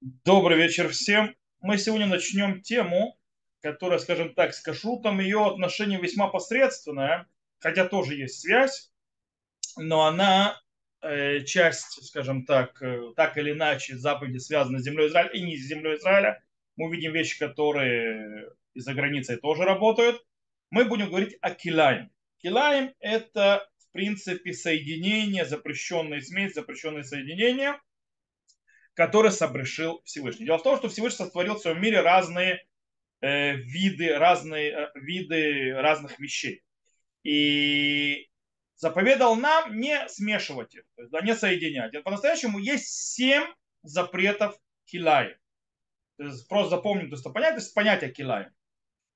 Добрый вечер всем. Мы сегодня начнем тему, которая, скажем так, с кашрутом, ее отношение весьма посредственное, хотя тоже есть связь, но она часть, скажем так или иначе, заповеди связаны с землей Израиля и не с землей Израиля. Мы видим вещи, которые из-за границы тоже работают. Мы будем говорить о килаим. Килаим – это, в принципе, соединение, запрещенные смеси, запрещенные соединения, который собрешил Всевышний. Дело в том, что Всевышний сотворил в своем мире разные виды разных вещей. И заповедал нам не смешивать их, да, не соединять. По-настоящему есть 7 запретов килаим. Просто запомним, то есть понятие килаим.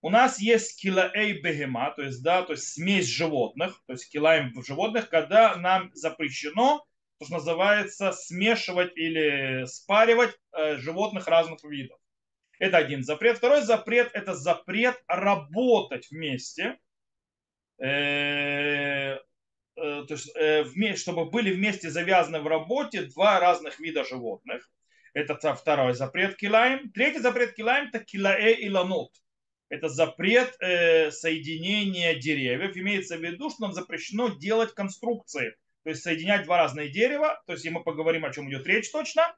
У нас есть килаэй бегема, то есть смесь животных, то есть килаим в животных, когда нам запрещено, что называется, смешивать или спаривать животных разных видов. Это один запрет. Второй запрет – это запрет работать вместе, чтобы были вместе завязаны в работе 2 разных вида животных. Это второй запрет килаим. Третий запрет килаим – это килаэ иланут. Это запрет соединения деревьев. Имеется в виду, что нам запрещено делать конструкции. То есть соединять 2 разные дерева. То есть и мы поговорим, о чем идет речь точно.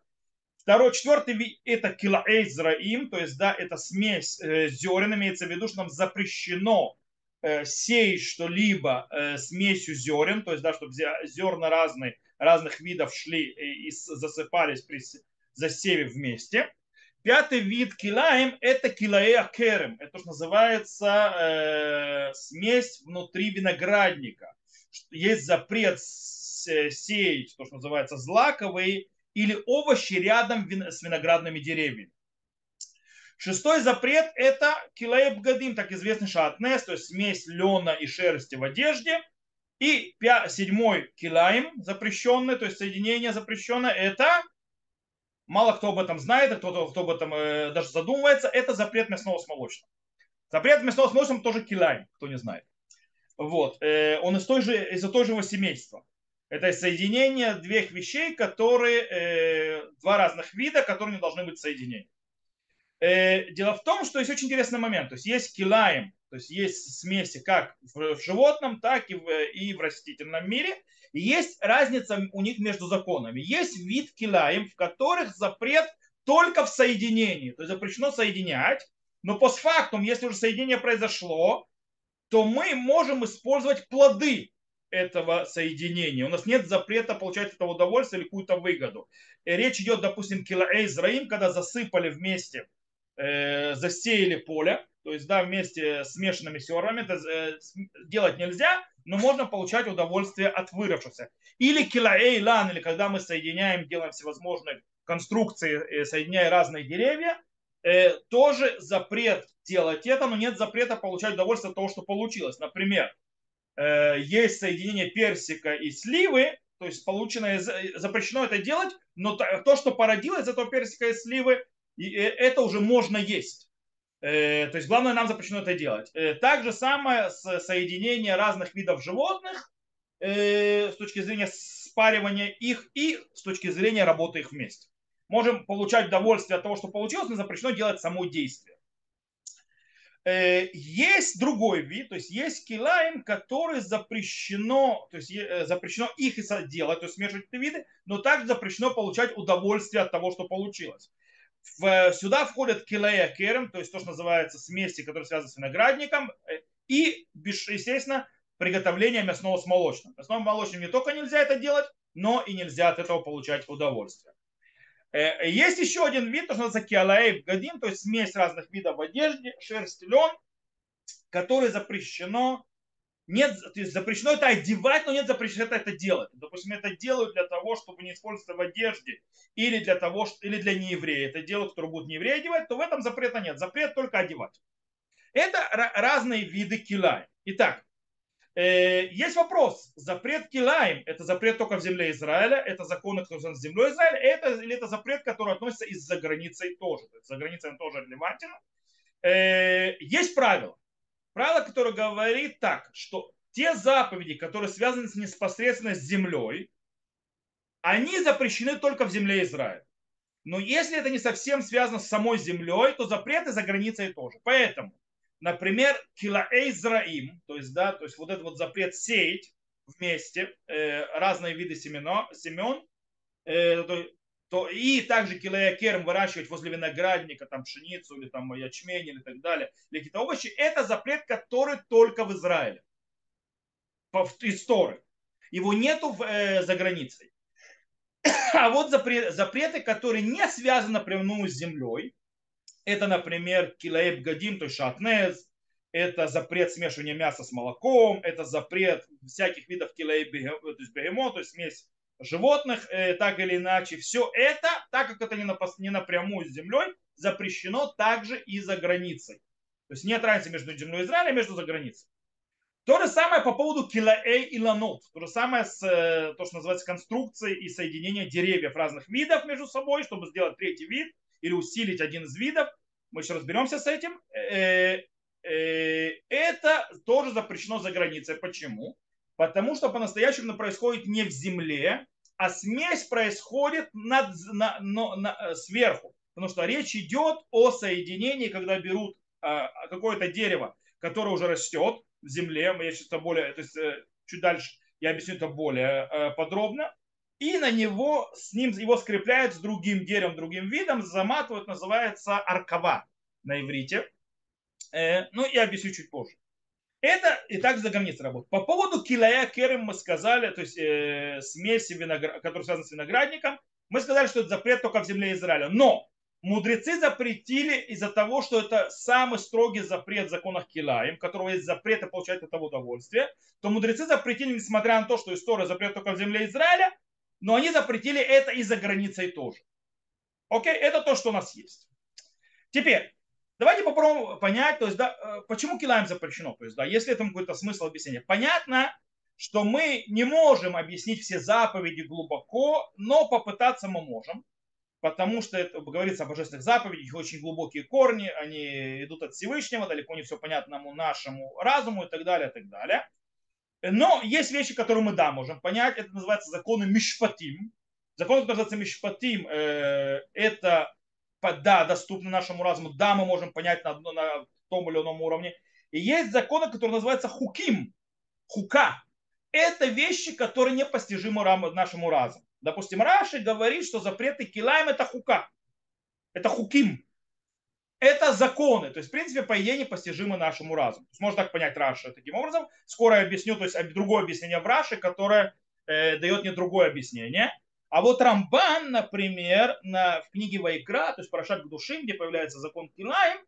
Четвертый – это килаэй зраим. То есть, да, это смесь зерен. Имеется в виду, что нам запрещено сеять что-либо смесью зерен. То есть, да, чтобы зерна разных видов шли и засыпались при засеве вместе. Пятый вид килаим – это килаэй акерем. Это что называется смесь внутри виноградника. Есть запрет сеять, то, что называется, злаковые или овощи рядом с виноградными деревьями. Шестой запрет – это килаэй бгадим, так известный шатнес, то есть смесь лена и шерсти в одежде. И 7-й килаим запрещенный, то есть соединение запрещенное – это, мало кто об этом знает, а кто об этом даже задумывается, это запрет мясного с молочным. Запрет мясного с молочным тоже килаим, кто не знает. Вот. Он из-за того же его семейства. Это соединение 2 вещей, 2 разных вида, которые не должны быть соединены. Дело в том, что есть очень интересный момент. То есть есть килаим, то есть есть смеси как в животном, так и в растительном мире. И есть разница у них между законами. Есть вид килаим, в которых запрет только в соединении. То есть запрещено соединять, но постфактум, если уже соединение произошло, то мы можем использовать плоды этого соединения. У нас нет запрета получать от этого удовольствие или какую-то выгоду. И речь идет, допустим, килаэй зраим, когда засыпали вместе, засеяли поле, то есть да, вместе с смешанными зернами, это делать нельзя, но можно получать удовольствие от выросшихся. Или килаэй лан, или когда мы соединяем, делаем всевозможные конструкции, соединяя разные деревья, тоже запрет делать это, но нет запрета получать удовольствие от того, что получилось. Например, есть соединение персика и сливы, то есть полученное, запрещено это делать, но то, что породилось из этого персика и сливы, это уже можно есть. То есть главное, нам запрещено это делать. Так же самое с соединением разных видов животных с точки зрения спаривания их и с точки зрения работы их вместе. Можем получать удовольствие от того, что получилось, но запрещено делать само действие. Есть другой вид, то есть есть килаим, который запрещено, то есть запрещено их и делать, то есть смешивать эти виды, но также запрещено получать удовольствие от того, что получилось. Сюда входят килаэй акерем, то есть то, что называется смеси, которые связаны с виноградником, и, естественно, приготовление мясного с молочным. Мясного с молочным не только нельзя это делать, но и нельзя от этого получать удовольствие. Есть еще один вид, то, что называется килаэй бгадим, то есть смесь разных видов одежды, шерсть, лен, который запрещено, нет, то есть запрещено это одевать, но нет запрещено это делать. Допустим, это делают для того, чтобы не использоваться в одежде, или для нееврея это делают, которые будут неевреи одевать, то в этом запрета нет. Запрет только одевать. Это разные виды килаим. Итак, есть вопрос. Запрет килаим – это запрет только в земле Израиля, это законы, которые связаны с землей Израиля, или это запрет, который относится и за границей тоже. То есть за границей он тоже релевантен. Есть правило. Правило, которое говорит так, что те заповеди, которые связаны непосредственно с землей, они запрещены только в земле Израиля. Но если это не совсем связано с самой землей, то запреты за границей тоже. Поэтому, например, килаэй зраим, то есть вот этот вот запрет сеять вместе разные виды семен, и также килаэй керм выращивать возле виноградника, там пшеницу или там ячмень или так далее, или какие-то овощи, это запрет, который только в Израиле, из Торы. Его нету за границей. А вот запреты, которые не связаны напрямую с землей, это, например, килаэб гадим, то есть шатнез, это запрет смешивания мяса с молоком, это запрет всяких видов килаэб бегемо, то есть смесь животных, так или иначе. Все это, так как это не напрямую с землей, запрещено также и за границей. То есть нет разницы между землей и Израилем, между за границей. То же самое по поводу килаэй и ланот. То же самое с то, что называется конструкцией и соединением деревьев разных видов между собой, чтобы сделать третий вид или усилить один из видов. Мы еще разберемся с этим. Это тоже запрещено за границей. Почему? Потому что по-настоящему происходит не в земле, а смесь происходит сверху. Потому что речь идет о соединении, когда берут какое-то дерево, которое уже растет в земле, я сейчас чуть дальше я объясню это более подробно, и его скрепляют с другим деревом, другим видом, заматывают, называется аркава на иврите. Я объясню чуть позже. Это и так за границей работает. По поводу килая керем мы сказали, то есть смеси, которая связана с виноградником, мы сказали, что это запрет только в земле Израиля. Но мудрецы запретили из-за того, что это самый строгий запрет в законах Килаим, у которого есть запреты получать от того удовольствие, то мудрецы запретили, несмотря на то, что история запрет только в земле Израиля, но они запретили это и за границей тоже. Окей, это то, что у нас есть. Теперь, давайте попробуем понять, почему Килаим запрещено, есть ли этому какой-то смысл объяснения. Понятно, что мы не можем объяснить все заповеди глубоко, но попытаться мы можем. Потому что это говорится о божественных заповедях, их очень глубокие корни, они идут от Всевышнего, далеко не все понятному нашему разуму и так далее, и так далее. Но есть вещи, которые мы, можем понять. Это называется законы Мишпатим. Закон, который называется Мишпатим, это, доступно нашему разуму, мы можем понять на том или ином уровне. И есть законы, которые называются Хуким, Хука. Это вещи, которые непостижимы нашему разуму. Допустим, Раши говорит, что запреты Килаим – это хука, это хуким, это законы. То есть, в принципе, по идее непостижимы нашему разуму. Можно так понять Раши таким образом. Скоро я объясню, другое объяснение в Раши, которое дает мне другое объяснение. А вот Рамбан, например, в книге Вайкра, то есть Парашат Гдушим, где появляется закон Килаим,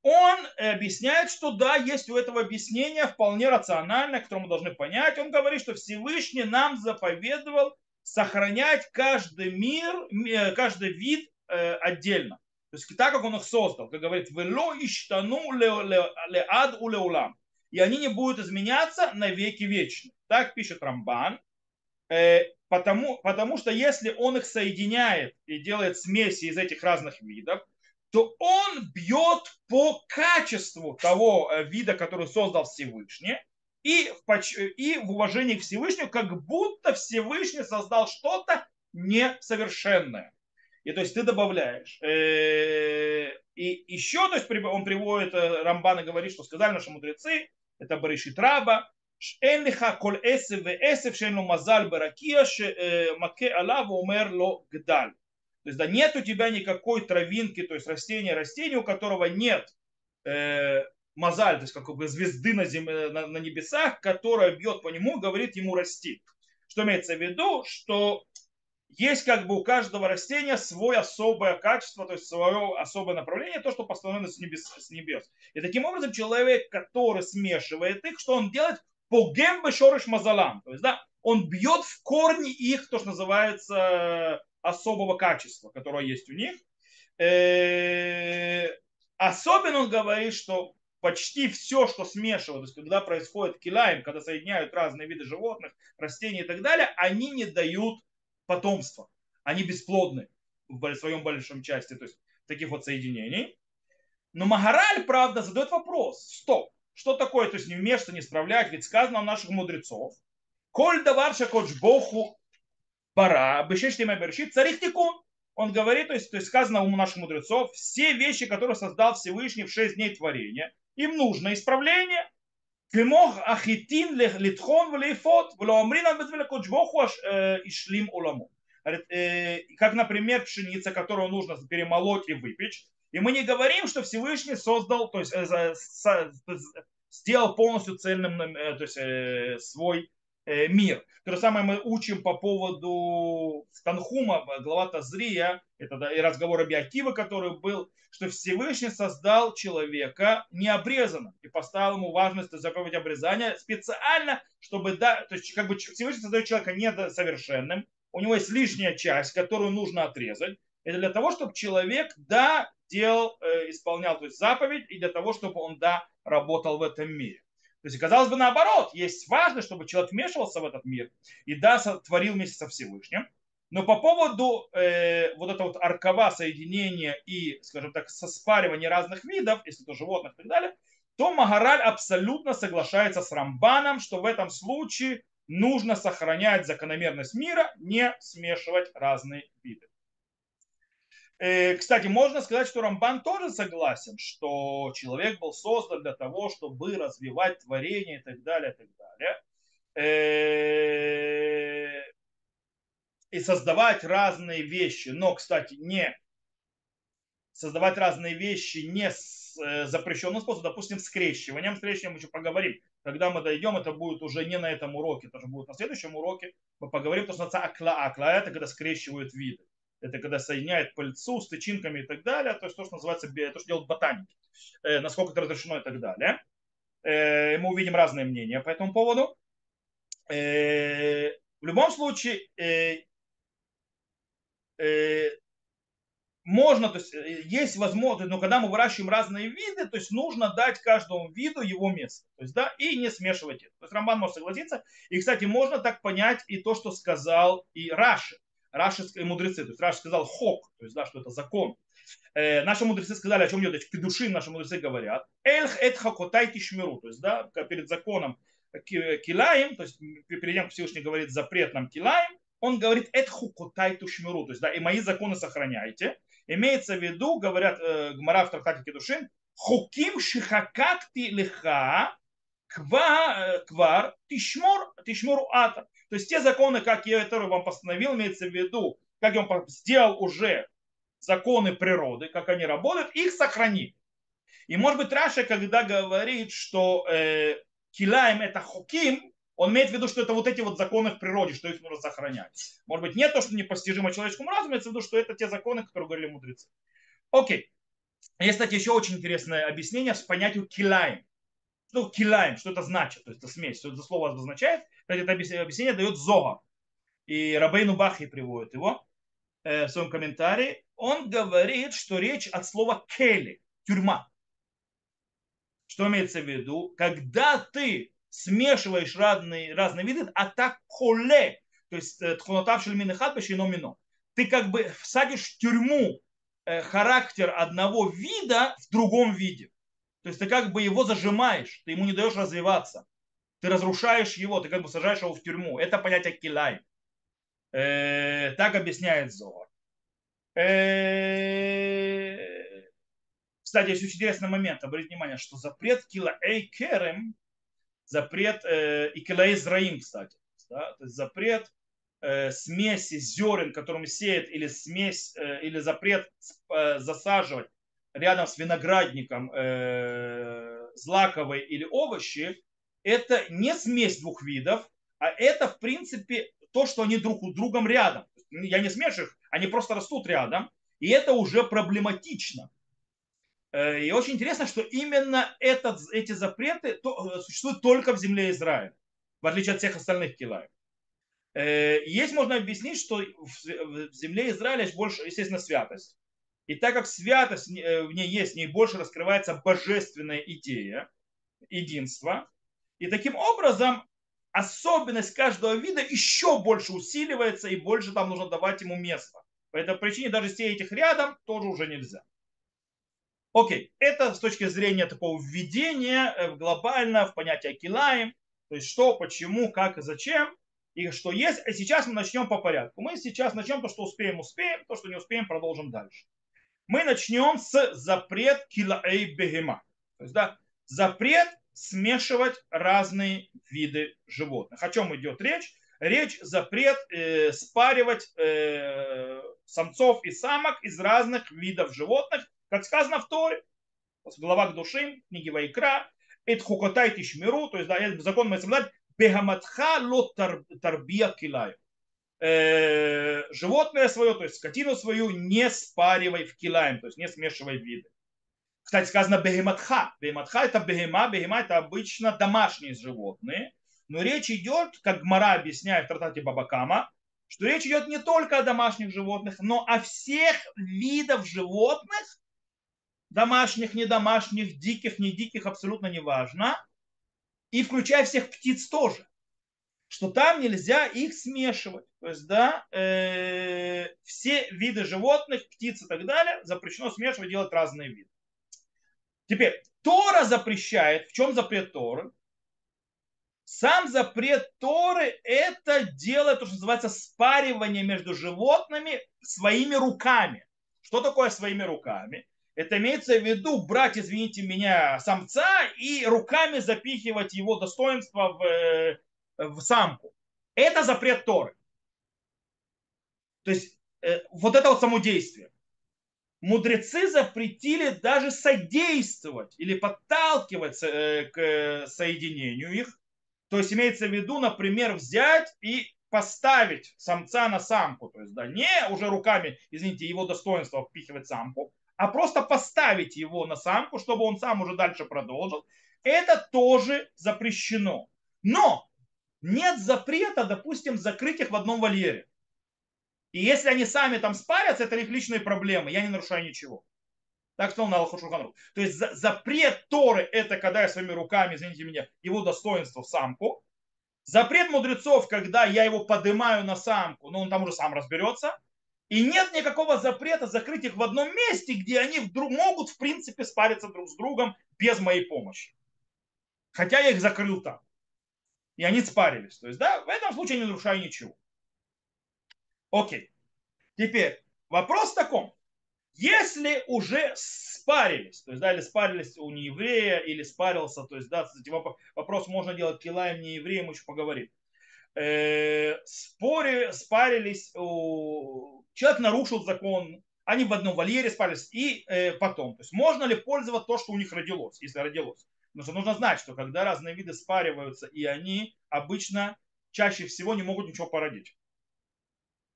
он объясняет, что есть у этого объяснение вполне рациональное, которое мы должны понять. Он говорит, что Всевышний нам заповедовал сохранять каждый вид отдельно. То есть так, как он их создал. Как говорит, «Вело иштану леад у леулам». И они не будут изменяться навеки вечно. Так пишет Рамбан. Потому что если он их соединяет и делает смеси из этих разных видов, то он бьет по качеству того вида, который создал Всевышний, и в уважении к Всевышнему, как будто Всевышний создал что-то несовершенное. И то есть ты добавляешь. И еще он приводит, Рамбан и говорит, что сказали наши мудрецы, это Берешит Раба, то есть нет у тебя никакой травинки, то есть растения, у которого нет мозаль, то есть как бы звезды на небесах, которая бьет по нему, говорит ему расти. Что имеется в виду, что есть как бы у каждого растения свое особое качество, то есть свое особое направление, то, что постановлено с небес. И таким образом человек, который смешивает их, что он делает? По гембе шорыш мазалам. То есть он бьет в корни их, то, что называется особого качества, которое есть у них. Особенно он говорит, что почти все, что смешивают, то есть когда происходит килаим, когда соединяют разные виды животных, растений и так далее, они не дают потомства. Они бесплодны в своем большом части, то есть таких вот соединений. Но Магараль, правда, задает вопрос. Стоп. Что такое? То есть не вмешаться, не справлять. Ведь сказано у наших мудрецов. Коль давар шакодж боху бара, бешештима бершит, царих тикун. он говорит, то есть сказано у наших мудрецов, все вещи, которые создал Всевышний в 6 дней творения, им нужно исправление. Как, например, пшеница, которую нужно перемолоть и выпечь. И мы не говорим, что Всевышний создал, то есть сделал полностью цельным, то есть, свой мир. То же самое мы учим по поводу Танхума, глава Тазрия, это да, и разговор Раби Акивы, который был, что Всевышний создал человека необрезанным и поставил ему важность заповедь обрезания специально, чтобы, да, то есть как бы Всевышний создает человека недосовершенным, у него есть лишняя часть, которую нужно отрезать, это для того, чтобы человек, да, делал, исполнял, то есть заповедь, и для того, чтобы он, да, работал в этом мире. То есть, казалось бы, наоборот, есть важно, чтобы человек вмешивался в этот мир и, да, сотворил вместе со Всевышним. Но по поводу вот этого вот аркава, соединения и, скажем так, соспаривания разных видов, если то животных и так далее, то Магараль абсолютно соглашается с Рамбаном, что в этом случае нужно сохранять закономерность мира, не смешивать разные виды. Кстати, можно сказать, что Рамбан тоже согласен, что человек был создан для того, чтобы развивать творение и так далее, и так далее. И создавать разные вещи, но, кстати, не создавать разные вещи не с запрещенным способом, допустим, скрещиванием. Скрещиванием мы еще поговорим. Когда мы дойдем, это будет уже не на этом уроке, это же будет на следующем уроке. Мы поговорим, потому что акла. Акла это когда скрещивают виды. Это когда соединяет пыльцу с тычинками и так далее. То есть то, что называется, то, что делают ботаники. Насколько это разрешено и так далее. Мы увидим разные мнения по этому поводу. В любом случае, можно, то есть есть возможность, но когда мы выращиваем разные виды, то есть нужно дать каждому виду его место. То есть, да, и не смешивать это. То есть Рамбан может согласиться. И, кстати, можно так понять и то, что сказал и Раши. Раши и мудрецы, то есть Раши сказал хок, то есть, да, что это закон. Наши мудрецы сказали, о чем идет, к души наши мудрецы говорят, эльх эт хакотай тишмиру, то есть, да, перед законом килаем, то есть перед тем, как Всевышний говорит запрет нам килаем, он говорит эт хакотай тишмиру, то есть, да, и мои законы сохраняйте. Имеется в виду, говорят Гмара в трактате Кедушин, хуким шихакакти лиха квар тишмору ата. То есть те законы, как я это вам постановил, имеется в виду, как я вам сделал уже законы природы, как они работают, их сохрани. И может быть Раши, когда говорит, что килаем это хуким, он имеет в виду, что это вот эти вот законы в природе, что их нужно сохранять. Может быть не то, что непостижимо человеческому разуму, имеется в виду, что это те законы, которые говорили мудрецы. Окей. Есть, кстати, еще очень интересное объяснение с понятием килаем. Что килаем, что это значит, то есть это смесь, что это слово обозначает. Кстати, это объяснение дает Зогар. И Рабейну Бахи приводит его в своем комментарии. Он говорит, что речь от слова кели, тюрьма. Что имеется в виду? Когда ты смешиваешь разные виды, а так коле, то есть тхунотавшель минехатбэш ино мино, ты как бы всадишь в тюрьму характер одного вида в другом виде. То есть ты как бы его зажимаешь, ты ему не даешь развиваться. Ты разрушаешь его, ты как бы сажаешь его в тюрьму. Это понятие килай. Так объясняет Зоар. Кстати, есть очень интересный момент. Обратите внимание, что запрет килай керем, запрет и килай зраим, кстати. Да? То есть запрет смеси зерен, которыми сеет, или смесь, или запрет засаживать рядом с виноградником злаковые или овощи, это не смесь двух видов, а это, в принципе, то, что они друг у другом рядом. Я не смешиваю их, они просто растут рядом, и это уже проблематично. И очень интересно, что именно эти запреты существуют только в земле Израиля, в отличие от всех остальных килаев. Есть можно объяснить, что в земле Израиля есть больше, естественно, святость. И так как святость в ней есть, в ней больше раскрывается божественная идея, единство. И таким образом особенность каждого вида еще больше усиливается и больше там нужно давать ему место. По этой причине даже сеять их рядом тоже уже нельзя. Окей, это с точки зрения такого введения глобально в понятие килаим, то есть что, почему, как и зачем. и что есть. И сейчас мы начнем по порядку. Мы сейчас начнем то, что успеем, то, что не успеем, продолжим дальше. Мы начнем с запрет килаэй бегема. То есть, да, запрет смешивать разные виды животных. О чем идет речь? Речь запрет спаривать самцов и самок из разных видов животных, как сказано в Торе, в главах Душим, книги Вайкра, эт хукотай тишмиру, то есть да, закон мы соблюдаем, бегаматха лот тарбия килаю. Животное свое, то есть скотину свою не спаривай в килаем, то есть не смешивай виды. Кстати, сказано бегематха. Бегематха это бегема, бегема это обычно домашние животные. Но речь идет, как Гмара объясняет в трактате Баба Кама, что речь идет не только о домашних животных, но о всех видах животных, домашних, недомашних, диких, недиких, абсолютно неважно, и включая всех птиц тоже, что там нельзя их смешивать. То есть, да, все виды животных, птиц и так далее запрещено смешивать, делать разные виды. Теперь, Тора запрещает, в чем запрет Торы? Сам запрет Торы – это делает то, что называется спаривание между животными своими руками. Что такое своими руками? Это имеется в виду брать, извините меня, самца и руками запихивать его достоинство в самку. Это запрет Торы. То есть вот это вот само действие. Мудрецы запретили даже содействовать или подталкивать к соединению их. То есть имеется в виду, например, взять и поставить самца на самку. То есть да, не уже руками, извините, его достоинство впихивать самку, а просто поставить его на самку, чтобы он сам уже дальше продолжил. Это тоже запрещено. Но нет запрета, допустим, закрыть их в одном вольере. И если они сами там спарятся, это их личные проблемы. Я не нарушаю ничего. Так сказал на Алаху Шулхан Арух. То есть запрет Торы – это когда я своими руками, извините меня, его достоинство в самку. Запрет мудрецов, когда я его поднимаю на самку, но он там уже сам разберется. И нет никакого запрета закрыть их в одном месте, где они вдруг могут, в принципе, спариться друг с другом без моей помощи. Хотя я их закрыл там. И они спарились. То есть, да, в этом случае не нарушаю ничего. Окей. Теперь вопрос в таком. Если уже спарились, то есть, да, или спарились у нееврея, или спарился, то есть, да, кстати, вопрос можно делать килаем, неевреем, еще поговорим. Спарились, человек нарушил закон, они в одном вольере спарились, и потом. То есть, можно ли пользоваться то, что у них родилось, если родилось? Потому что нужно знать, что когда разные виды спариваются, и они обычно чаще всего не могут ничего породить.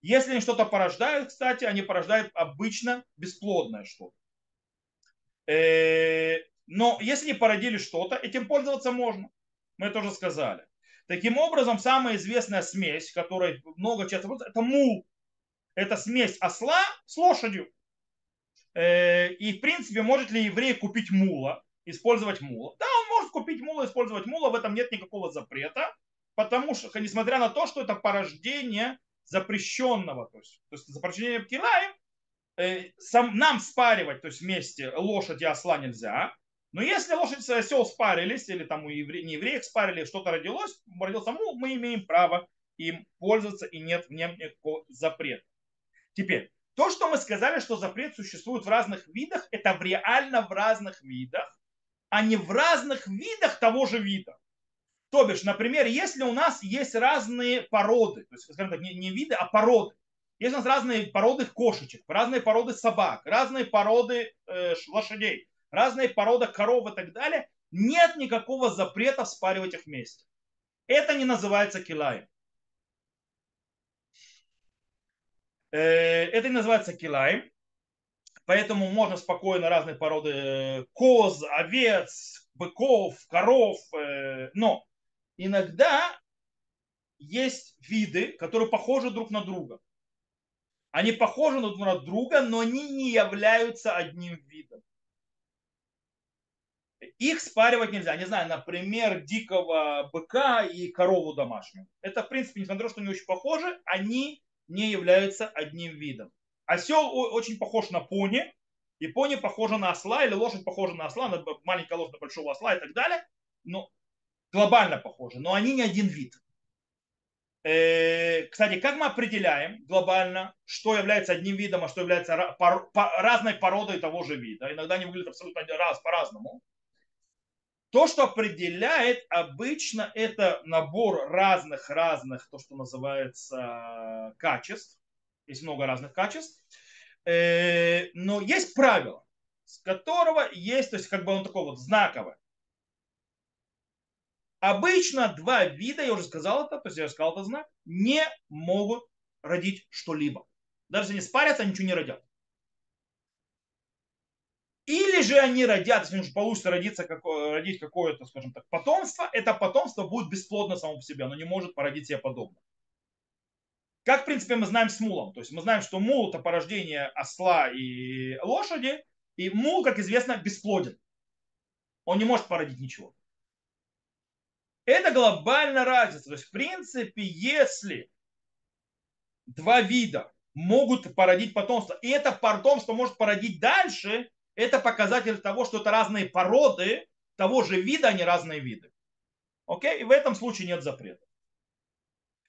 Если они что-то порождают, кстати, они порождают обычно бесплодное что-то. Но если не породили что-то, этим пользоваться можно. Мы это уже сказали. Таким образом, самая известная смесь, которой много часто пользуется, это мул. Это смесь осла с лошадью. И в принципе, может ли еврей купить мула, использовать мула? Да, он может купить мула, использовать мула. В этом нет никакого запрета. Потому что, несмотря на то, что это порождение запрещенного, то есть запрещение килаем, нам спаривать, то есть вместе лошадь и осла нельзя, но если лошадь и осел спарились, или там у неевреев спарили, что-то родился мул, мы имеем право им пользоваться, и нет в нем никакого запрета. Теперь, то, что мы сказали, что запрет существует в разных видах, это реально в разных видах, а не в разных видах того же вида. То бишь, например, если у нас есть разные породы, то есть, скажем так, не виды, а породы. Есть у нас разные породы кошечек, разные породы собак, разные породы лошадей, разные породы коров и так далее. Нет никакого запрета спаривать их вместе. Это не называется килаем. Это не называется килаем. Поэтому можно спокойно разные породы коз, овец, быков, коров, но иногда есть виды, которые похожи друг на друга. Они похожи друг на друга, но они не являются одним видом. Их спаривать нельзя. Не знаю, например, дикого быка и корову домашнюю. Это, в принципе, несмотря на то, что они очень похожи, они не являются одним видом. Осел очень похож на пони. И пони похожа на осла, или лошадь похожа на осла, на маленькая лошадь на большого осла и так далее. Но глобально похожи, но они не один вид. Кстати, как мы определяем глобально, что является одним видом, а что является разной породой того же вида? Иногда они выглядят абсолютно по-разному. То, что определяет обычно, это набор разных, то, что называется, качеств. Есть много разных качеств. Но есть правило, с которого есть, то есть как бы он такой вот знаковый. Обычно два вида, я уже сказал это, то есть я уже сказал это знак, не могут родить что-либо. Даже если они спарятся, они ничего не родят. Или же они родят, если уже получится родить какое-то, скажем так, потомство, это потомство будет бесплодно само по себе, оно не может породить себе подобное. Как, в принципе, мы знаем с мулом. То есть мы знаем, что мул – это порождение осла и лошади, и мул, как известно, бесплоден. Он не может породить ничего. Это глобальная разница. То есть, в принципе, если два вида могут породить потомство, и это потомство может породить дальше, это показатель того, что это разные породы того же вида, а не разные виды. Окей? И в этом случае нет запрета.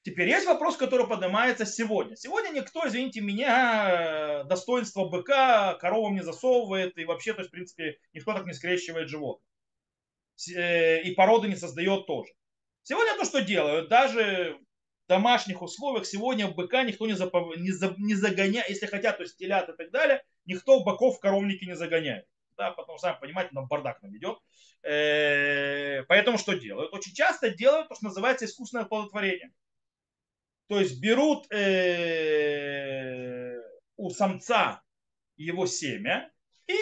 Теперь есть вопрос, который поднимается сегодня. Сегодня никто, извините меня, достоинство быка коровам не засовывает, и вообще, то есть, в принципе, никто так не скрещивает животных. И породы не создает тоже. Сегодня то, что делают, даже в домашних условиях, сегодня быка никто не загоняет, если хотят, то есть телят и так далее, никто быков в коровнике не загоняет. Да, потому что, сами понимаете, нам бардак наведет. Поэтому что делают? Очень часто делают то, что называется искусственное оплодотворение. То есть берут у самца его семя и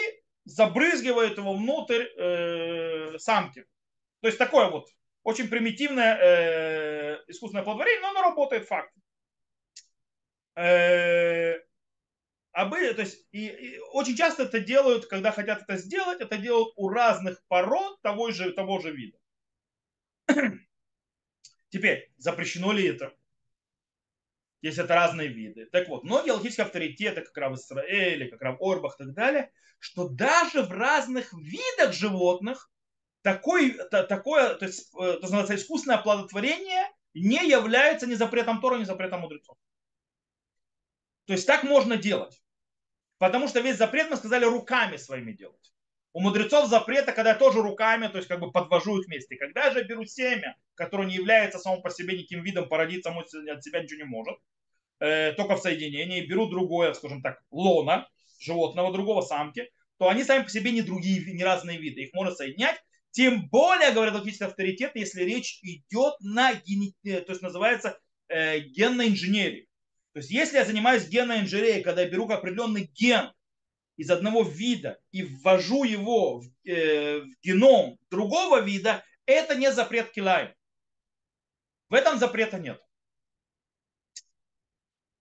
забрызгивают его внутрь самки. То есть такое вот очень примитивное искусственное оплодотворение, но оно работает факт. Очень часто это делают, когда хотят это сделать, это делают у разных пород того же вида. Теперь, запрещено ли это? Если это разные виды. Так вот, многие логические авторитеты, как Рав Исраэль, как Рав Орбах и так далее, что даже в разных видах животных такое искусственное оплодотворение не является ни запретом Тора, ни запретом мудрецов. То есть так можно делать. Потому что весь запрет, мы сказали, руками своими делать. У мудрецов запрета, когда тоже руками, то есть как бы подвожу их вместе. Когда же я беру семя, которое не является само по себе никаким видом, породить само от себя ничего не может, только в соединении, беру другое, скажем так, лона животного, другого самки, то они сами по себе не разные виды, их можно соединять. Тем более, говорят логические авторитеты, если речь идет то есть называется генной инженерии. То есть если я занимаюсь генной инженерией, когда я беру определенный ген из одного вида и ввожу его в геном другого вида, это не запрет килаим. В этом запрета нет.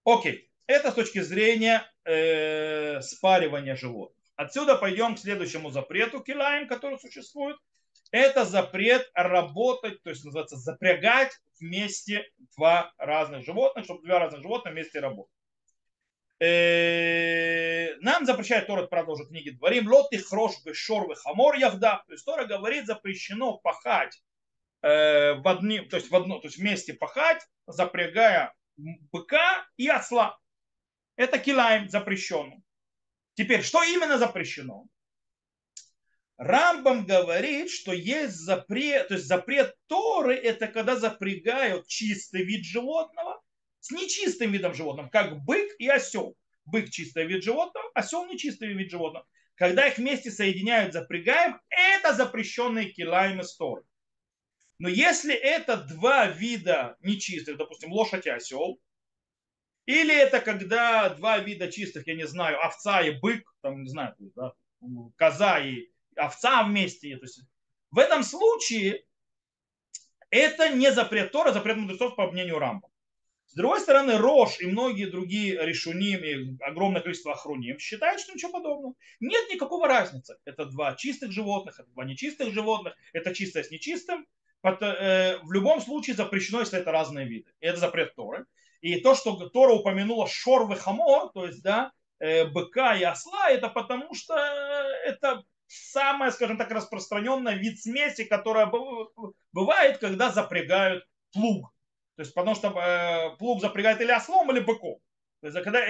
Окей, это с точки зрения спаривания животных. Отсюда пойдем к следующему запрету килаим, который существует. Это запрет работать, то есть называется запрягать вместе два разных животных, чтобы два разных животных вместе работали. Нам запрещает Тора, правда, уже книги Дворим, лот и хрош бы шор хамор яхда. То есть Тора говорит, запрещено пахать вместе пахать, запрягая быка и осла. Это килаим запрещено. Теперь, что именно запрещено? Рамбам говорит, что есть запрет, то есть запрет Торы, это когда запрягают чистый вид животного с нечистым видом животных, как бык и осел. Бык – чистый вид животного, осел – нечистый вид животного. Когда их вместе соединяют, запрягаем, это запрещенные килаим из Торы. Но если это два вида нечистых, допустим, лошадь и осел, или это когда два вида чистых, я не знаю, овца и бык, там, не знаю, да, коза и овца вместе. То есть в этом случае это не запрет Торы, запрет мудрецов по мнению Рамбама. С другой стороны, Рош и многие другие решуним и огромное количество охруним считают, что ничего подобного. Нет никакого разницы. Это два чистых животных, это два нечистых животных, это чистое с нечистым. В любом случае запрещено, если это разные виды. И это запрет Торы. И то, что Тора упомянула шорвы хамор, то есть да, быка и осла, это потому что это самый, скажем так, распространенный вид смеси, которая бывает, когда запрягают плуг. То есть, потому что плуг запрягает или ослом, или быком. То есть, когда,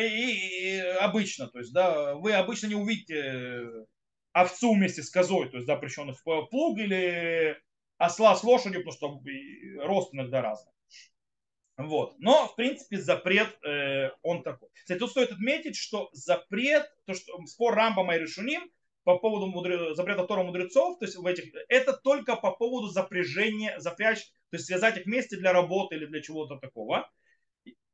обычно, то есть, да, вы обычно не увидите овцу вместе с козой, то есть запрещенных в плуг, или осла с лошадью, потому что рост иногда разный. Вот. Но, в принципе, запрет он такой. Кстати, тут стоит отметить, что запрет, то, что спор Рамбама и Решуним по поводу запрета Тора мудрецов, то есть в этих, это только по поводу запряжения, запрячь, то есть связать их вместе для работы или для чего-то такого.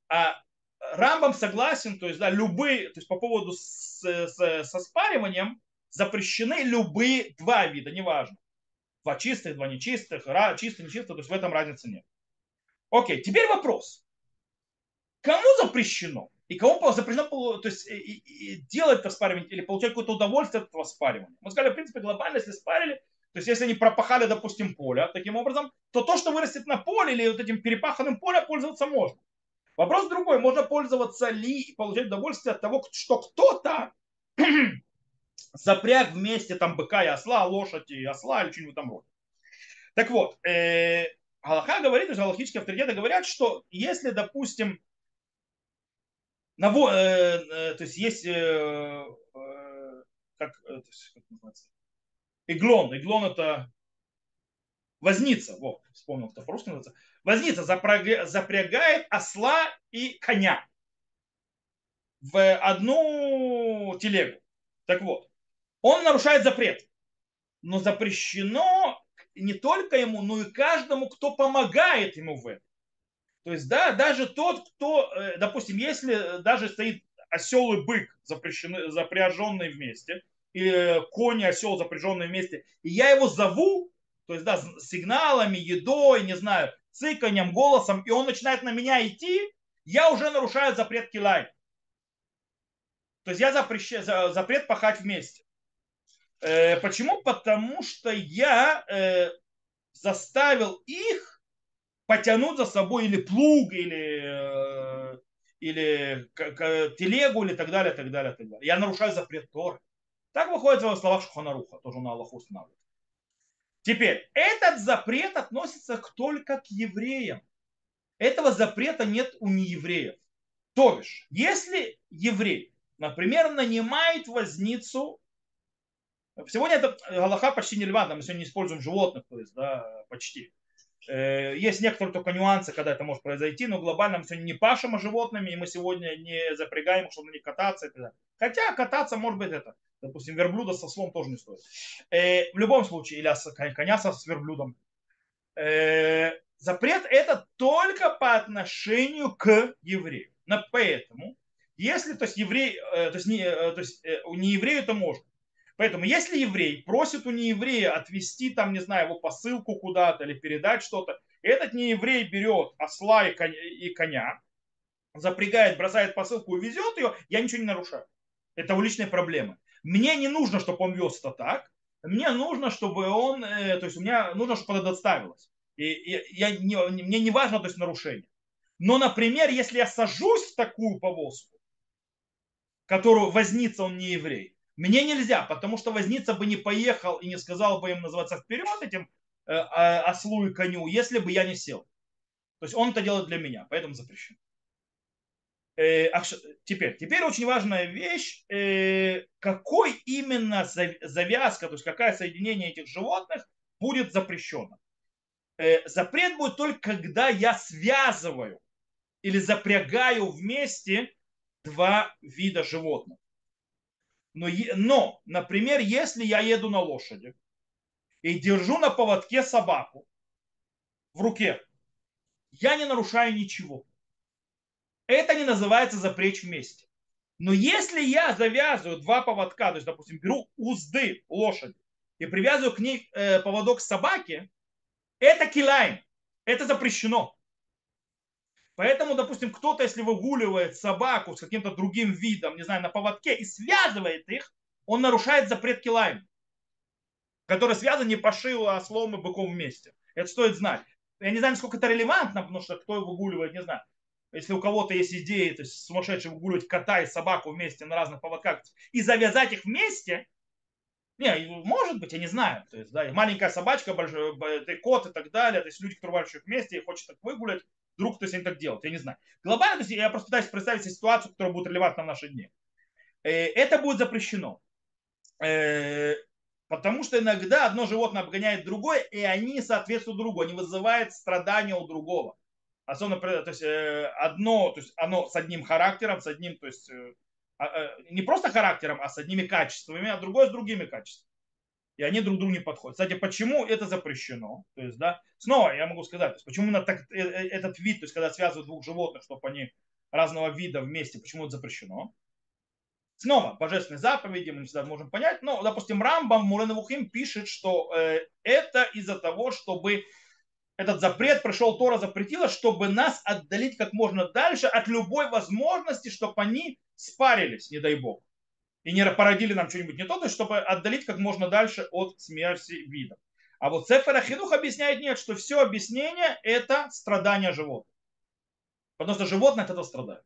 А Рамбам согласен, то есть, да, любые, то есть по поводу со спариванием запрещены любые два вида, неважно. Два чистых, два нечистых, чистых, нечистых, то есть в этом разницы нет. Окей, теперь вопрос. Кому запрещено? И кому запрещено, то есть, делать это спаривание или получать какое-то удовольствие от этого спаривания? Мы сказали, в принципе, глобально, если спарили, то есть если они пропахали, допустим, поле таким образом, то то, что вырастет на поле или вот этим перепаханным полем, пользоваться можно. Вопрос другой, можно пользоваться ли и получать удовольствие от того, что кто-то запряг вместе там быка и осла, лошадь и осла или что-нибудь там роде. Так вот, галаха говорит, галахические авторитеты говорят, что если, допустим, то есть есть как называется, иглон это возница, вот, вспомнил, кто по-русски называется, возница запрягает осла и коня в одну телегу. Так вот, он нарушает запрет, но запрещено не только ему, но и каждому, кто помогает ему в этом. То есть, да, даже тот, кто, допустим, если даже стоит осел и бык, запряженные вместе, или конь и осел, запряженные вместе, и я его зову, то есть, да, сигналами, едой, не знаю, цыканьем, голосом, и он начинает на меня идти, я уже нарушаю запрет килай. То есть я запрет пахать вместе. Почему? Потому что я заставил их потянуть за собой или плуг, или телегу, или так далее, так далее, так далее. Я нарушаю запрет Торы. Так выходит в словах Шулхан Аруха, тоже на Аллаху устанавливает. Теперь, этот запрет относится только к евреям. Этого запрета нет у неевреев. То бишь, если еврей, например, нанимает возницу. Сегодня это галаха почти не релевантна, мы сегодня не используем животных, то есть, да, почти. Есть некоторые только нюансы, когда это может произойти, но глобально мы сегодня не пашем о животными, и мы сегодня не запрягаем, чтобы на них кататься и так далее. Хотя кататься, может быть, это, допустим, верблюда со ослом тоже не стоит. В любом случае, или коня с верблюдом. Запрет это только по отношению к еврею. Поэтому, если, то есть, еврей, то есть не еврею это можно. Поэтому, если еврей просит у нееврея отвезти, там, не знаю, его посылку куда-то или передать что-то, этот нееврей берет осла и коня, запрягает, бросает посылку и везет ее, я ничего не нарушаю. Это его личные проблемы. Мне не нужно, чтобы он вез это так, мне нужно, чтобы он, то есть, мне нужно, чтобы это доставилось. Мне не важно, то есть, нарушение. Но, например, если я сажусь в такую повозку, которую возница он не еврей, мне нельзя, потому что возница бы не поехал и не сказал бы им называться вперед этим ослу и коню, если бы я не сел. То есть он это делает для меня, поэтому запрещено. Теперь очень важная вещь, какой именно завязка, то есть какое соединение этих животных будет запрещено. Запрет будет только когда я связываю или запрягаю вместе два вида животных. Но, например, если я еду на лошади и держу на поводке собаку в руке, я не нарушаю ничего. Это не называется запречь вместе. Но если я завязываю два поводка, то есть, допустим, беру узды лошади и привязываю к ней поводок собаки, это килаим, это запрещено. Поэтому, допустим, кто-то, если выгуливает собаку с каким-то другим видом, не знаю, на поводке и связывает их, он нарушает запрет килаим, который связан не по шею, а ослом и быком вместе. Это стоит знать. Я не знаю, насколько это релевантно, потому что кто его выгуливает, не знаю. Если у кого-то есть идеи, то есть сумасшедший выгуливать кота и собаку вместе на разных поводках и завязать их вместе, не, может быть, я не знаю. То есть, да, маленькая собачка, большой кот и так далее. То есть люди, которые вообще вместе и хочет их выгулять, Вдруг кто-то так делает, я не знаю. Глобально, то есть я просто пытаюсь представить ситуацию, которая будет релевантна в наши дни. Это будет запрещено. Потому что иногда одно животное обгоняет другое, и они соответствуют другу, они вызывают страдания у другого. Особенно, то есть, одно, то есть оно с одним характером, с одним, то есть не просто характером, а с одними качествами, а другое с другими качествами. И они друг другу не подходят. Кстати, почему это запрещено? То есть, да, снова я могу сказать, то есть, почему этот вид, то есть когда связывают двух животных, чтобы они разного вида вместе, почему это запрещено? Снова, божественные заповеди, мы не всегда можем понять, но, допустим, Рамбам в Мурен Невухим пишет, что это из-за того, чтобы этот запрет пришел, Тора запретила, чтобы нас отдалить как можно дальше от любой возможности, чтобы они спарились, не дай бог, и не породили нам что-нибудь не то, то есть чтобы отдалить как можно дальше от смерти видов. А вот Сефер Ахинух объясняет, нет, что все объяснение – это страдание животных, потому что животное от этого страдает.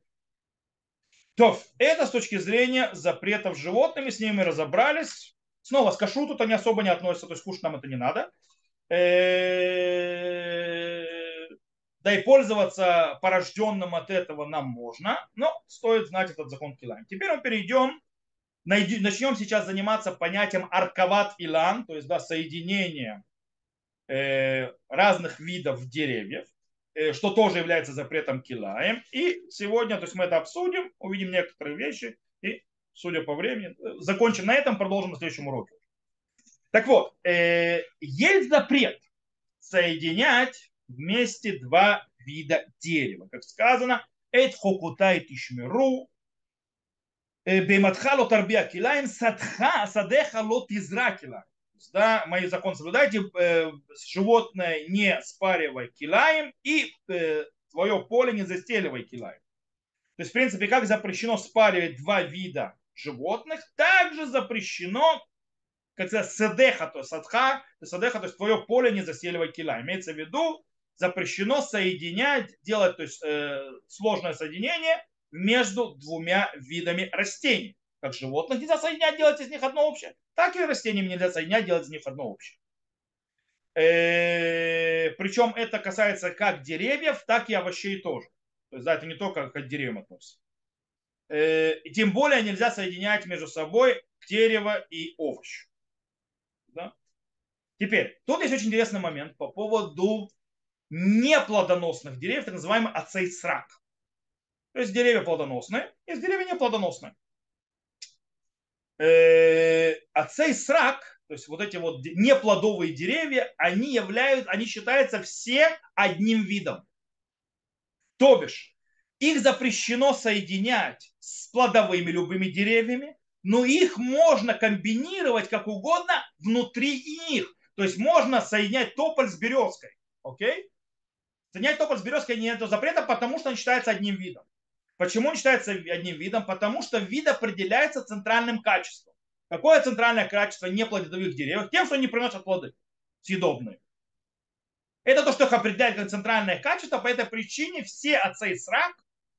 То, это с точки зрения запретов с животными, с ними разобрались. Снова, с кашруту они особо не относятся, то есть кушать нам это не надо. Да и пользоваться порожденным от этого нам можно, но стоит знать этот закон Килан. Теперь мы перейдем, начнем сейчас заниматься понятием аркават илан, то есть да, соединение разных видов деревьев, что тоже является запретом килаем. И сегодня, то есть мы это обсудим, увидим некоторые вещи и, судя по времени, закончим на этом, продолжим на следующем уроке. Так вот, есть запрет соединять вместе два вида дерева. Как сказано, «Эт хокутай тишмиру, бейматха ло тарбия килаем, садеха ло тизра килаем». Да, мои законы соблюдайте, животное не спаривай килаем и твое поле не застеливай килаем. То есть, в принципе, как запрещено спаривать два вида животных, также запрещено, как сказать, седеха, то есть садха, то есть твое поле не застеливай килаем. Имеется в виду, запрещено соединять, делать, то есть, сложное соединение между двумя видами растений. Как животных нельзя соединять, делать из них одно общее, так и растениям нельзя соединять, делать из них одно общее. Причем это касается как деревьев, так и овощей тоже. То есть да, это не только к деревьям относится. Тем более нельзя соединять между собой дерево и овощ. Да? Теперь, тут есть очень интересный момент по поводу неплодоносных деревьев, так называемый ацейсрак. То есть деревья плодоносные, есть деревья неплодоносные. Ацейсрак, то есть вот эти вот неплодовые деревья, они считаются все одним видом. То бишь, их запрещено соединять с плодовыми любыми деревьями, но их можно комбинировать как угодно внутри них. То есть можно соединять тополь с березкой. Окей? Соединять тополь с березкой нет запрета, потому что он считается одним видом. Почему он считается одним видом? Потому что вид определяется центральным качеством. Какое центральное качество неплодовых деревьев? Тем, что они приносят плоды съедобные. Это то, что их определяет как центральное качество. По этой причине все ацейсрак,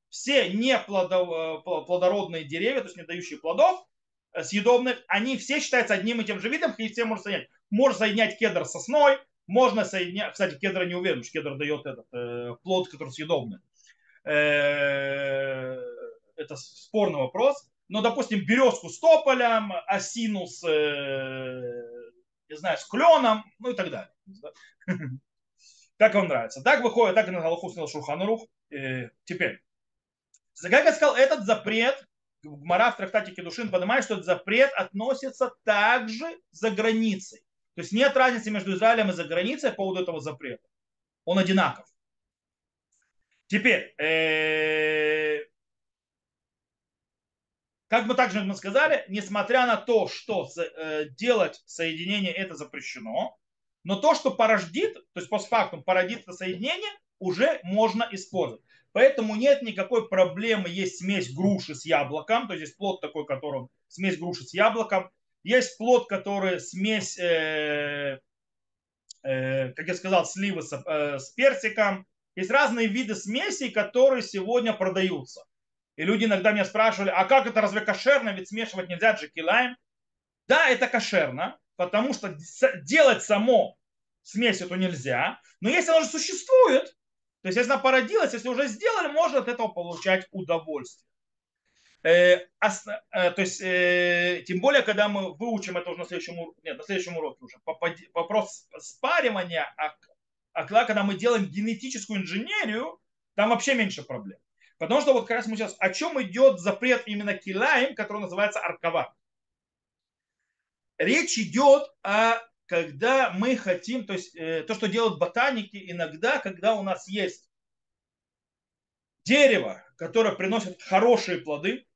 все неплодородные деревья, то есть не дающие плодов съедобных, они все считаются одним и тем же видом, и все можно соединять. Можно соединять кедр с сосной, можно соединять... Кстати, кедра не уверен, что кедр дает этот плод, который съедобный. Это спорный вопрос. Но, допустим, березку с тополем, осину с, не знаю, с кленом, ну и так далее. Как вам нравится. Так выходит, так и на Галаху снял Шулхан Арух. Теперь. Как я сказал, этот запрет, Гмара в трактате Кедушин понимает, что этот запрет относится также за границей. То есть нет разницы между Израилем и за границей по поводу этого запрета. Он одинаков. Теперь, как мы также сказали, несмотря на то, что делать соединение это запрещено, но то, что породит, то есть постфактум породит это соединение, уже можно использовать. Поэтому нет никакой проблемы, есть смесь груши с яблоком, то есть есть плод такой, которым смесь груши с яблоком, есть плод, который смесь, как я сказал, сливы с персиком. Есть разные виды смесей, которые сегодня продаются. И люди иногда меня спрашивали, а как это разве кошерно, ведь смешивать нельзя же килаем? Да, это кошерно, потому что делать само смесь эту нельзя. Но если она же существует, То есть, если она породилась, если уже сделали, можно от этого получать удовольствие. Тем более, когда мы выучим это уже на следующем уроке уже. Вопрос спаривания, когда мы делаем генетическую инженерию, там вообще меньше проблем. Потому что вот как раз мы сейчас, о чем идет запрет именно килаим, который называется аркава. Речь идет о, когда мы хотим, то есть то, что делают ботаники иногда, когда у нас есть дерево, которое приносит хорошие плоды,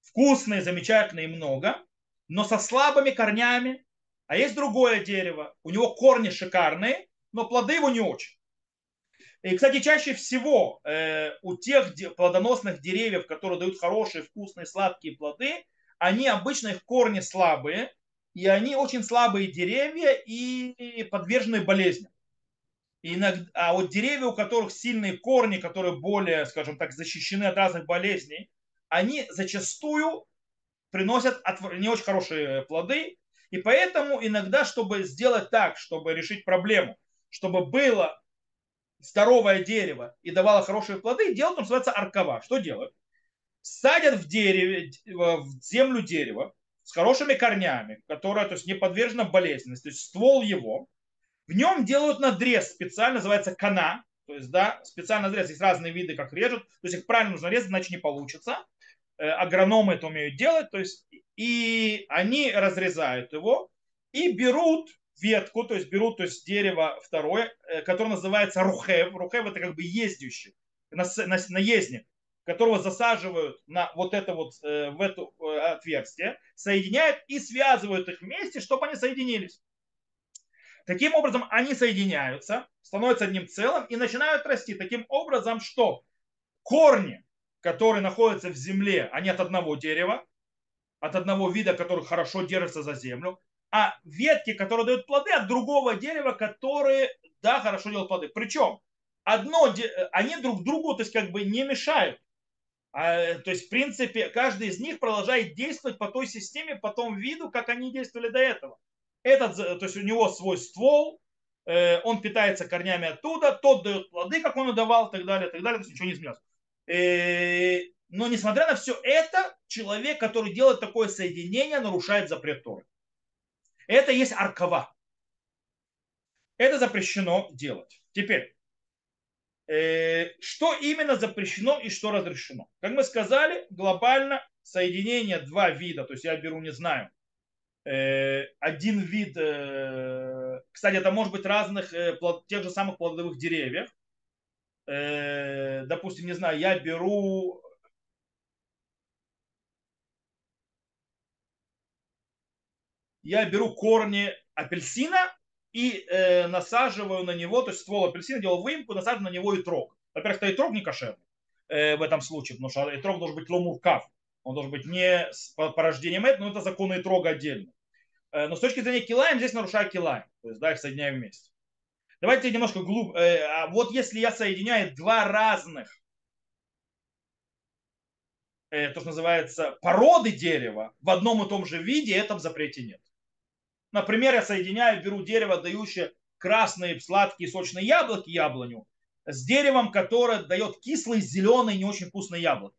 вкусные, замечательные, много, но со слабыми корнями. А есть другое дерево, у него корни шикарные, но плоды его не очень. И, кстати, чаще всего у тех плодоносных деревьев, которые дают хорошие, вкусные, сладкие плоды, они обычно, их корни слабые, и они очень слабые деревья и подвержены болезням. А вот деревья, у которых сильные корни, которые более, скажем так, защищены от разных болезней, они зачастую приносят не очень хорошие плоды. И поэтому иногда, чтобы сделать так, чтобы решить проблему, чтобы было здоровое дерево и давало хорошие плоды, делают, называется аркава. Что делают? Садят в землю дерево с хорошими корнями, которое, то есть, не подвержено болезненности, то есть ствол его. В нем делают надрез, специально называется кана, то есть, да, специальный надрез, есть разные виды, как режут, то есть их правильно нужно резать, иначе не получится. Агрономы это умеют делать, то есть, и они разрезают его и берут ветку, то есть берут, то есть, дерево второе, которое называется рухев. Рухев это как бы ездящий, наездник, которого засаживают на вот это вот, в это отверстие, соединяют и связывают их вместе, чтобы они соединились. Таким образом они соединяются, становятся одним целым и начинают расти. Таким образом, что корни, которые находятся в земле, они от одного дерева, от одного вида, который хорошо держится за землю, а ветки, которые дают плоды, от другого дерева, которые, да, хорошо делают плоды. Причем они друг другу, то есть, как бы не мешают. То есть, в принципе, каждый из них продолжает действовать по той системе, по тому виду, как они действовали до этого. То есть у него свой ствол, он питается корнями оттуда, тот дает плоды, как он и давал, и так далее, и так далее. То есть ничего не изменилось. Но несмотря на все это, человек, который делает такое соединение, нарушает запрет Торы. Это есть аркава. Это запрещено делать. Теперь, что именно запрещено и что разрешено? Как мы сказали, глобально соединение два вида, то есть я беру, не знаю, один вид, кстати, это может быть разных, тех же самых плодовых деревьев. Допустим, не знаю, я беру корни апельсина и насаживаю на него, то есть ствол апельсина, делаю выемку, насаживаю на него итрог. Во-первых, это итрог не кошерный в этом случае, потому что итрог должен быть ломуркав. Он должен быть не с порождением этого, но это законы итрога отдельно. Но с точки зрения килаем, здесь нарушаю килаем. То есть, да, их соединяю вместе. Давайте немножко глубже. Вот если я соединяю два разных, то, что называется, породы дерева в одном и том же виде, этого запрета нет. Например, я соединяю, беру дерево, дающее красные, сладкие, сочные яблоки, яблоню, с деревом, которое дает кислые, зеленые, не очень вкусные яблоки.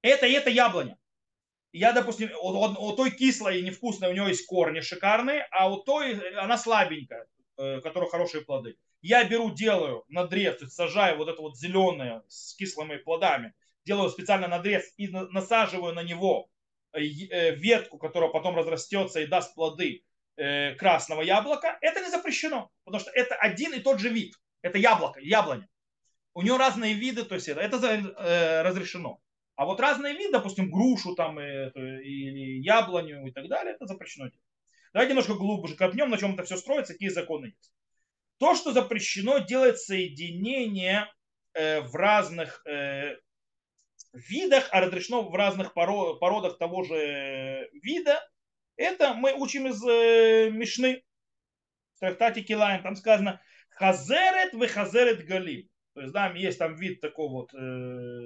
Это и это яблоня. Я, допустим, у той кислой и невкусной у нее есть корни шикарные, а у той она слабенькая, у которой хорошие плоды. Я беру, делаю надрез, сажаю вот это вот зеленое с кислыми плодами, делаю специально надрез и насаживаю на него ветку, которая потом разрастется и даст плоды красного яблока. Это не запрещено, потому что это один и тот же вид. Это яблоко, яблоня. У нее разные виды, то есть это разрешено. А вот разные виды, допустим, грушу там, или яблоню и так далее, это запрещено делать. Давайте немножко глубже копнем, на чем это все строится, какие законы есть. То, что запрещено делать соединение в разных видах, а разрешено в разных породах того же вида, это мы учим из Мишны, в трактате Килаим. Там сказано «хазерет ве хазерет галим». То есть, да, есть там вид такого вот... То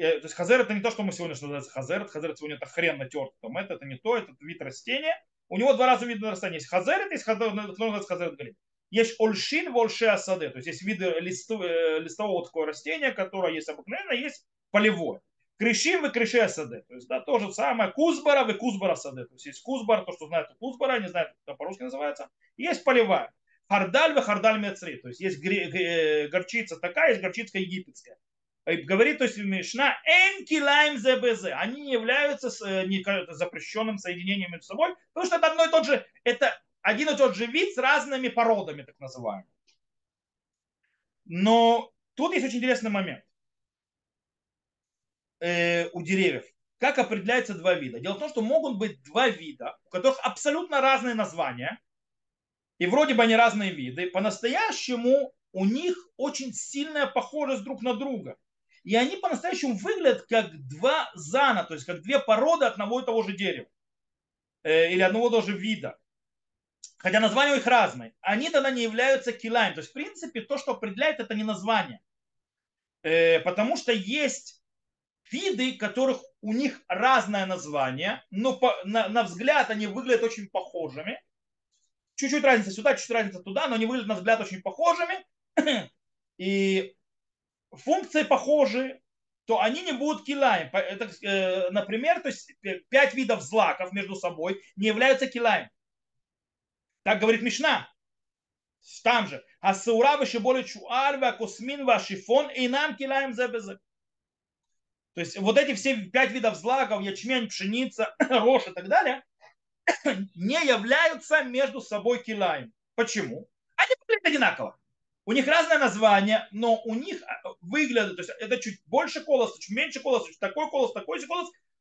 есть хазер это не то, что мы сегодня что называется хазер. Хазер сегодня это хрен натерт. Там, это не то, это вид растения. У него два раза видно растения. Есть хазер, это есть хазер, который называется хазер галим. Есть ольшин в ольшеасаде, то есть есть виды листового такого растения, которое есть обыкновенное, есть полевое. Крышим и крышеасаде, то есть да, то же самое, кузбаров и кузбарасаде, то есть есть кузбар, то, что знают у кузбара, не знают, как по-русски называется, есть полевая. Хардаль и хардаль мецри, то есть есть горчица такая, есть горчица египетская. Говорит, то есть Мишна, они не являются запрещенным соединением между собой, потому что это одно и тот же, это один и тот же вид с разными породами, так называемый. Но тут есть очень интересный момент у деревьев. Как определяются два вида? Дело в том, что могут быть два вида, у которых абсолютно разные названия, и вроде бы они разные виды, по-настоящему у них очень сильная похожесть друг на друга. И они по-настоящему выглядят как два зана, то есть как две породы одного и того же дерева или одного и того же вида. Хотя названия у них разные. Они тогда не являются килаем. То есть в принципе то, что определяет, это не название. Потому что есть виды, которых у них разное название, но на взгляд они выглядят очень похожими. Чуть-чуть разница сюда, чуть-чуть разница туда, но они выглядят на взгляд очень похожими. И функции похожи, то они не будут килаем. Это, например, то есть 5 видов злаков между собой не являются килаем. Так говорит Мишна. Там же. То есть вот эти все 5 видов злаков, ячмень, пшеница, рожь и так далее, не являются между собой килаем. Почему? Они выглядят одинаково. У них разное название, но у них выглядят, то есть это чуть больше колос, чуть меньше колос, чуть такой колос,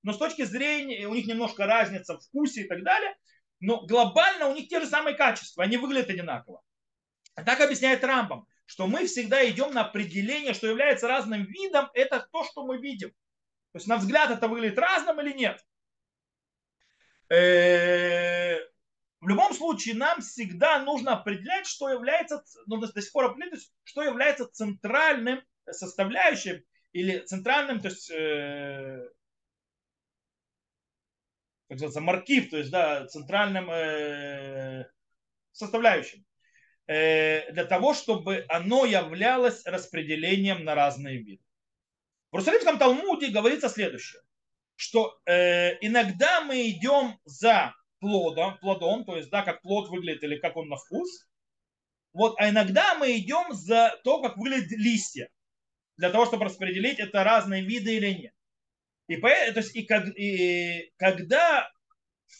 но с точки зрения у них немножко разница в вкусе и так далее, но глобально у них те же самые качества, они выглядят одинаково. Так объясняет Рамбам, что мы всегда идем на определение, что является разным видом, это то, что мы видим. То есть на взгляд это выглядит разным или нет. В любом случае, нам всегда нужно определять, что является, нужно до сих пор определить, что является центральным составляющим или центральным, то есть, как называется, маркив, то есть, да, центральным составляющим, для того, чтобы оно являлось распределением на разные виды. В Иерусалимском Талмуде говорится следующее, что иногда мы идем за плодом, то есть, да, как плод выглядит или как он на вкус. Вот, а иногда мы идем за то, как выглядят листья, для того, чтобы распределить, это разные виды или нет. И, то есть, и когда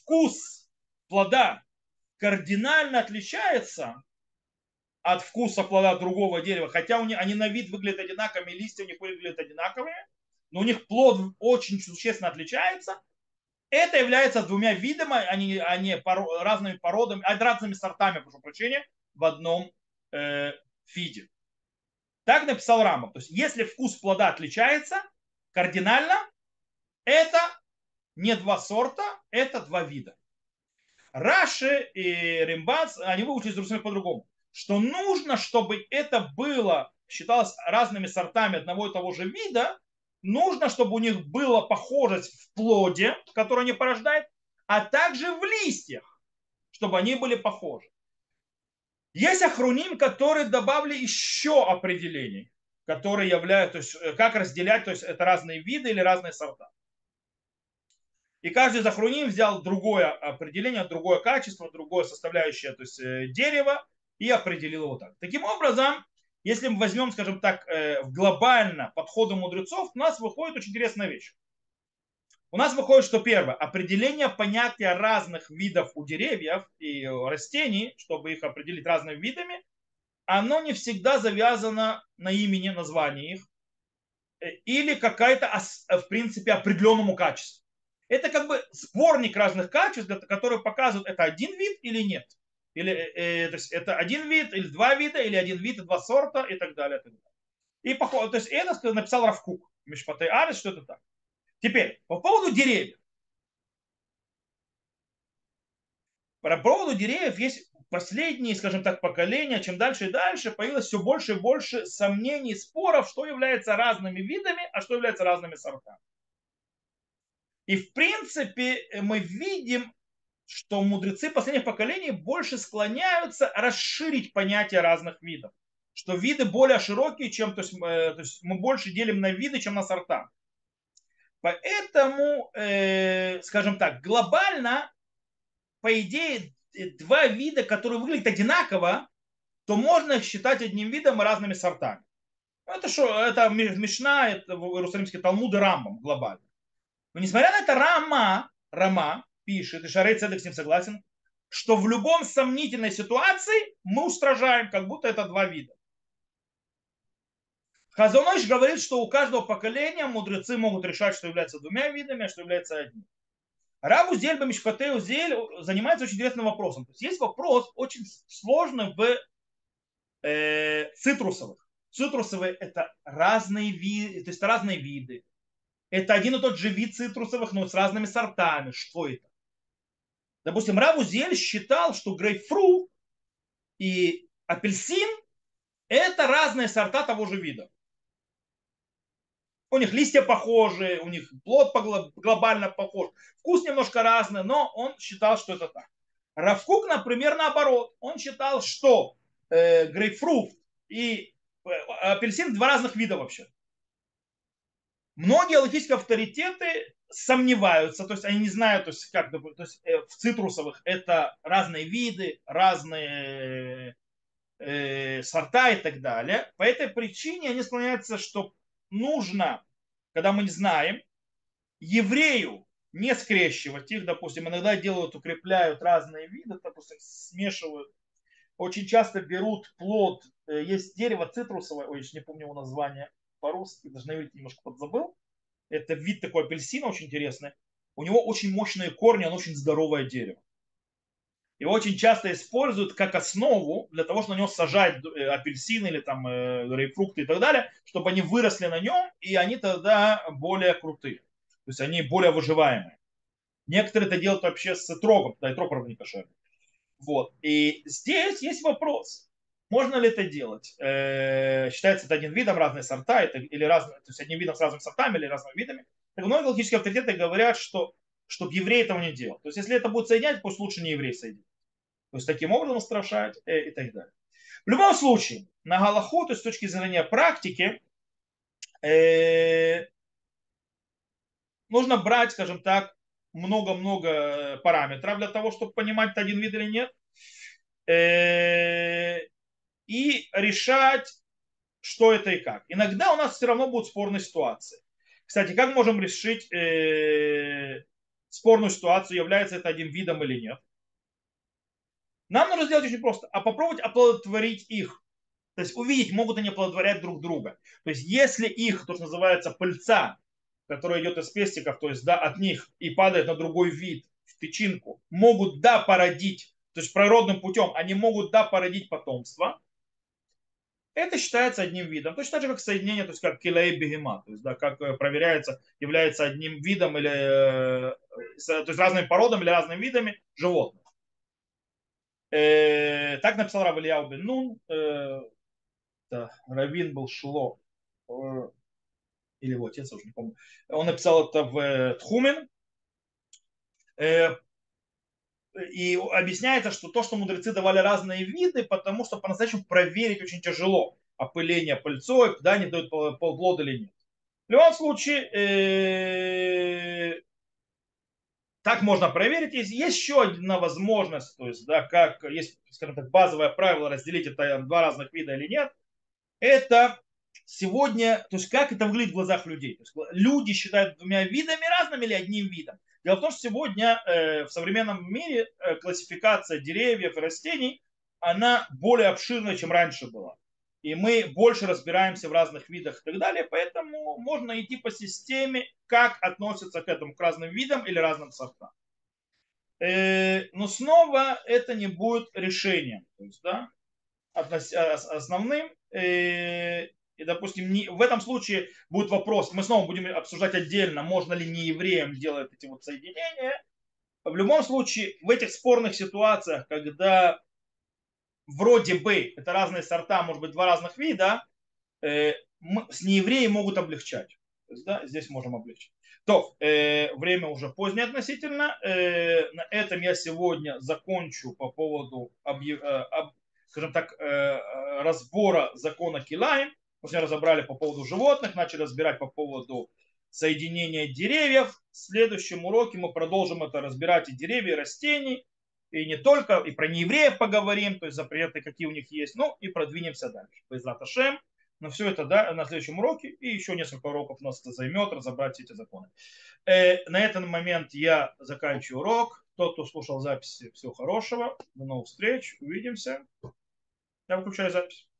вкус плода кардинально отличается от вкуса плода другого дерева, хотя они на вид выглядят одинаковыми, листья у них выглядят одинаковыми, но у них плод очень существенно отличается, это является двумя видами, разными породами, разными сортами, прошу прощения, в одном виде. Так написал Рамбам. То есть, если вкус плода отличается кардинально, это не два сорта, это два вида. Раши и Римбац, они выучились друг с другом по-другому. Что нужно, чтобы это было, считалось разными сортами одного и того же вида, нужно, чтобы у них была похожесть в плоде, который они порождают, а также в листьях, чтобы они были похожи. Есть ахроним, которые добавили еще определений, которые являются, то есть как разделять, то есть это разные виды или разные сорта. И каждый из ахроним взял другое определение, другое качество, другое составляющее, то есть дерево, и определил его так. Таким образом, если мы возьмем, скажем так, глобально подходы мудрецов, у нас выходит очень интересная вещь. У нас выходит, что первое, определение понятия разных видов у деревьев и растений, чтобы их определить разными видами, оно не всегда завязано на имени, названии их, или какая-то, в принципе, определенному качеству. Это как бы сборник разных качеств, которые показывают, это один вид или нет. Или, то есть это один вид, или два вида, или один вид, и два сорта, и так далее. И так далее. И, то есть это написал Рав Кук, Мишпатей Арец, что это так. Теперь, по поводу деревьев. По поводу деревьев есть последние, скажем так, поколения, чем дальше и дальше, появилось все больше и больше сомнений, споров, что является разными видами, а что является разными сортами. И в принципе мы видим, что мудрецы последних поколений больше склоняются расширить понятие разных видов. Что виды более широкие, чем, то есть мы больше делим на виды, чем на сорта. Поэтому, скажем так, глобально, по идее, два вида, которые выглядят одинаково, то можно их считать одним видом и разными сортами. Это что? Это Мишна, это Иерусалимский Талмуд и Рамбам глобально. Но несмотря на это, Рама пишет, и Шарей Цедек с ним согласен, что в любом сомнительной ситуации мы устражаем, как будто это два вида. Хазон Иш говорит, что у каждого поколения мудрецы могут решать, что является двумя видами, а что является одним. Рав Узиэль Бамишпатей Узиэль занимается очень интересным вопросом. То есть, вопрос очень сложный в цитрусовых. Цитрусовые – это разные виды, то есть разные виды. Это один и тот же вид цитрусовых, но с разными сортами. Что это? Допустим, Рав Узиэль считал, что грейпфрут и апельсин – это разные сорта того же вида. У них листья похожи, у них плод глобально похож. Вкус немножко разный, но он считал, что это так. Рав Кук, например, наоборот. Он считал, что грейпфрут и апельсин – два разных вида вообще. Многие логические авторитеты сомневаются, то есть они не знают, в цитрусовых это разные виды, разные сорта и так далее. По этой причине они склоняются, что нужно, когда мы не знаем, еврею не скрещивать их, допустим, иногда делают, укрепляют разные виды, допустим, смешивают. Очень часто берут плод, есть дерево цитрусовое, я не помню его название по-русски, даже на иврите немножко подзабыл. Это вид такой апельсина очень интересный. У него очень мощные корни, он очень здоровое дерево. Его очень часто используют как основу для того, чтобы на него сажать апельсины или там грейпфрукты и так далее, чтобы они выросли на нем, и они тогда более крутые. То есть они более выживаемые. Некоторые это делают вообще с итрогом, да, итрог, правда, не кошерный. Вот. И здесь есть вопрос, можно ли это делать. Считается это одним видом, разные сорта, или разные, то есть одним видом с разными сортами или разными видами. Так многие логические авторитеты говорят, что чтобы еврей этого не делал. То есть, если это будет соединять, пусть лучше не еврей соединить. То есть, таким образом устрашать и так далее. В любом случае, на галаху, то есть, с точки зрения практики, нужно брать, скажем так, много-много параметров для того, чтобы понимать, это один вид или нет. И решать, что это и как. Иногда у нас все равно будут спорные ситуации. Кстати, как можем решить спорную ситуацию, является это одним видом или нет? Нам нужно сделать очень просто. А попробовать оплодотворить их. То есть увидеть, могут они оплодотворять друг друга. То есть если их, то что называется, пыльца, которая идет из пестиков, то есть да, от них и падает на другой вид, в тычинку, могут да, породить, то есть природным путем, они могут да, породить потомство, это считается одним видом. Точно так же, как соединение, то есть как килей бегема, то есть да, как проверяется, является одним видом или то есть разными породами или разными видами животных. Так написал Рав Ильяу бен Нун, раввин был Шило, или его отец, я уже не помню. Он написал это в Тхумин. И объясняется, что то, что мудрецы давали разные виды, потому что по-настоящему проверить очень тяжело. Опыление пыльцой, да, не дают плод или нет. В любом случае, так можно проверить. Есть еще одна возможность, то есть, да, как есть, скажем так, базовое правило разделить это два разных вида или нет. Это сегодня, то есть как это выглядит в глазах людей. То есть, люди считают двумя видами разными или одним видом. Дело в том, что сегодня в современном мире классификация деревьев и растений, она более обширная, чем раньше была. И мы больше разбираемся в разных видах и так далее, поэтому можно идти по системе, как относятся к этому, к разным видам или разным сортам. Но снова это не будет решением, то есть, да, основным. И, допустим, в этом случае будет вопрос, мы снова будем обсуждать отдельно, можно ли не евреям делать эти вот соединения. В любом случае, в этих спорных ситуациях, когда вроде бы это разные сорта, может быть, два разных вида, с неевреи могут облегчать. То есть, да, здесь можем облегчить. То, время уже позднее относительно. На этом я сегодня закончу по поводу, разбора закона Килаим. Мы сегодня разобрали по поводу животных, начали разбирать по поводу соединения деревьев. В следующем уроке мы продолжим это разбирать, и деревья, и растений, и не только, и про неевреев поговорим, то есть запреты, какие у них есть, ну и продвинемся дальше. Бе'эзрат Ашем. Но все это да, на следующем уроке, и еще несколько уроков нас это займет, разобрать все эти законы. На этот момент я заканчиваю урок. Тот, кто слушал записи, всего хорошего. До новых встреч. Увидимся. Я выключаю запись.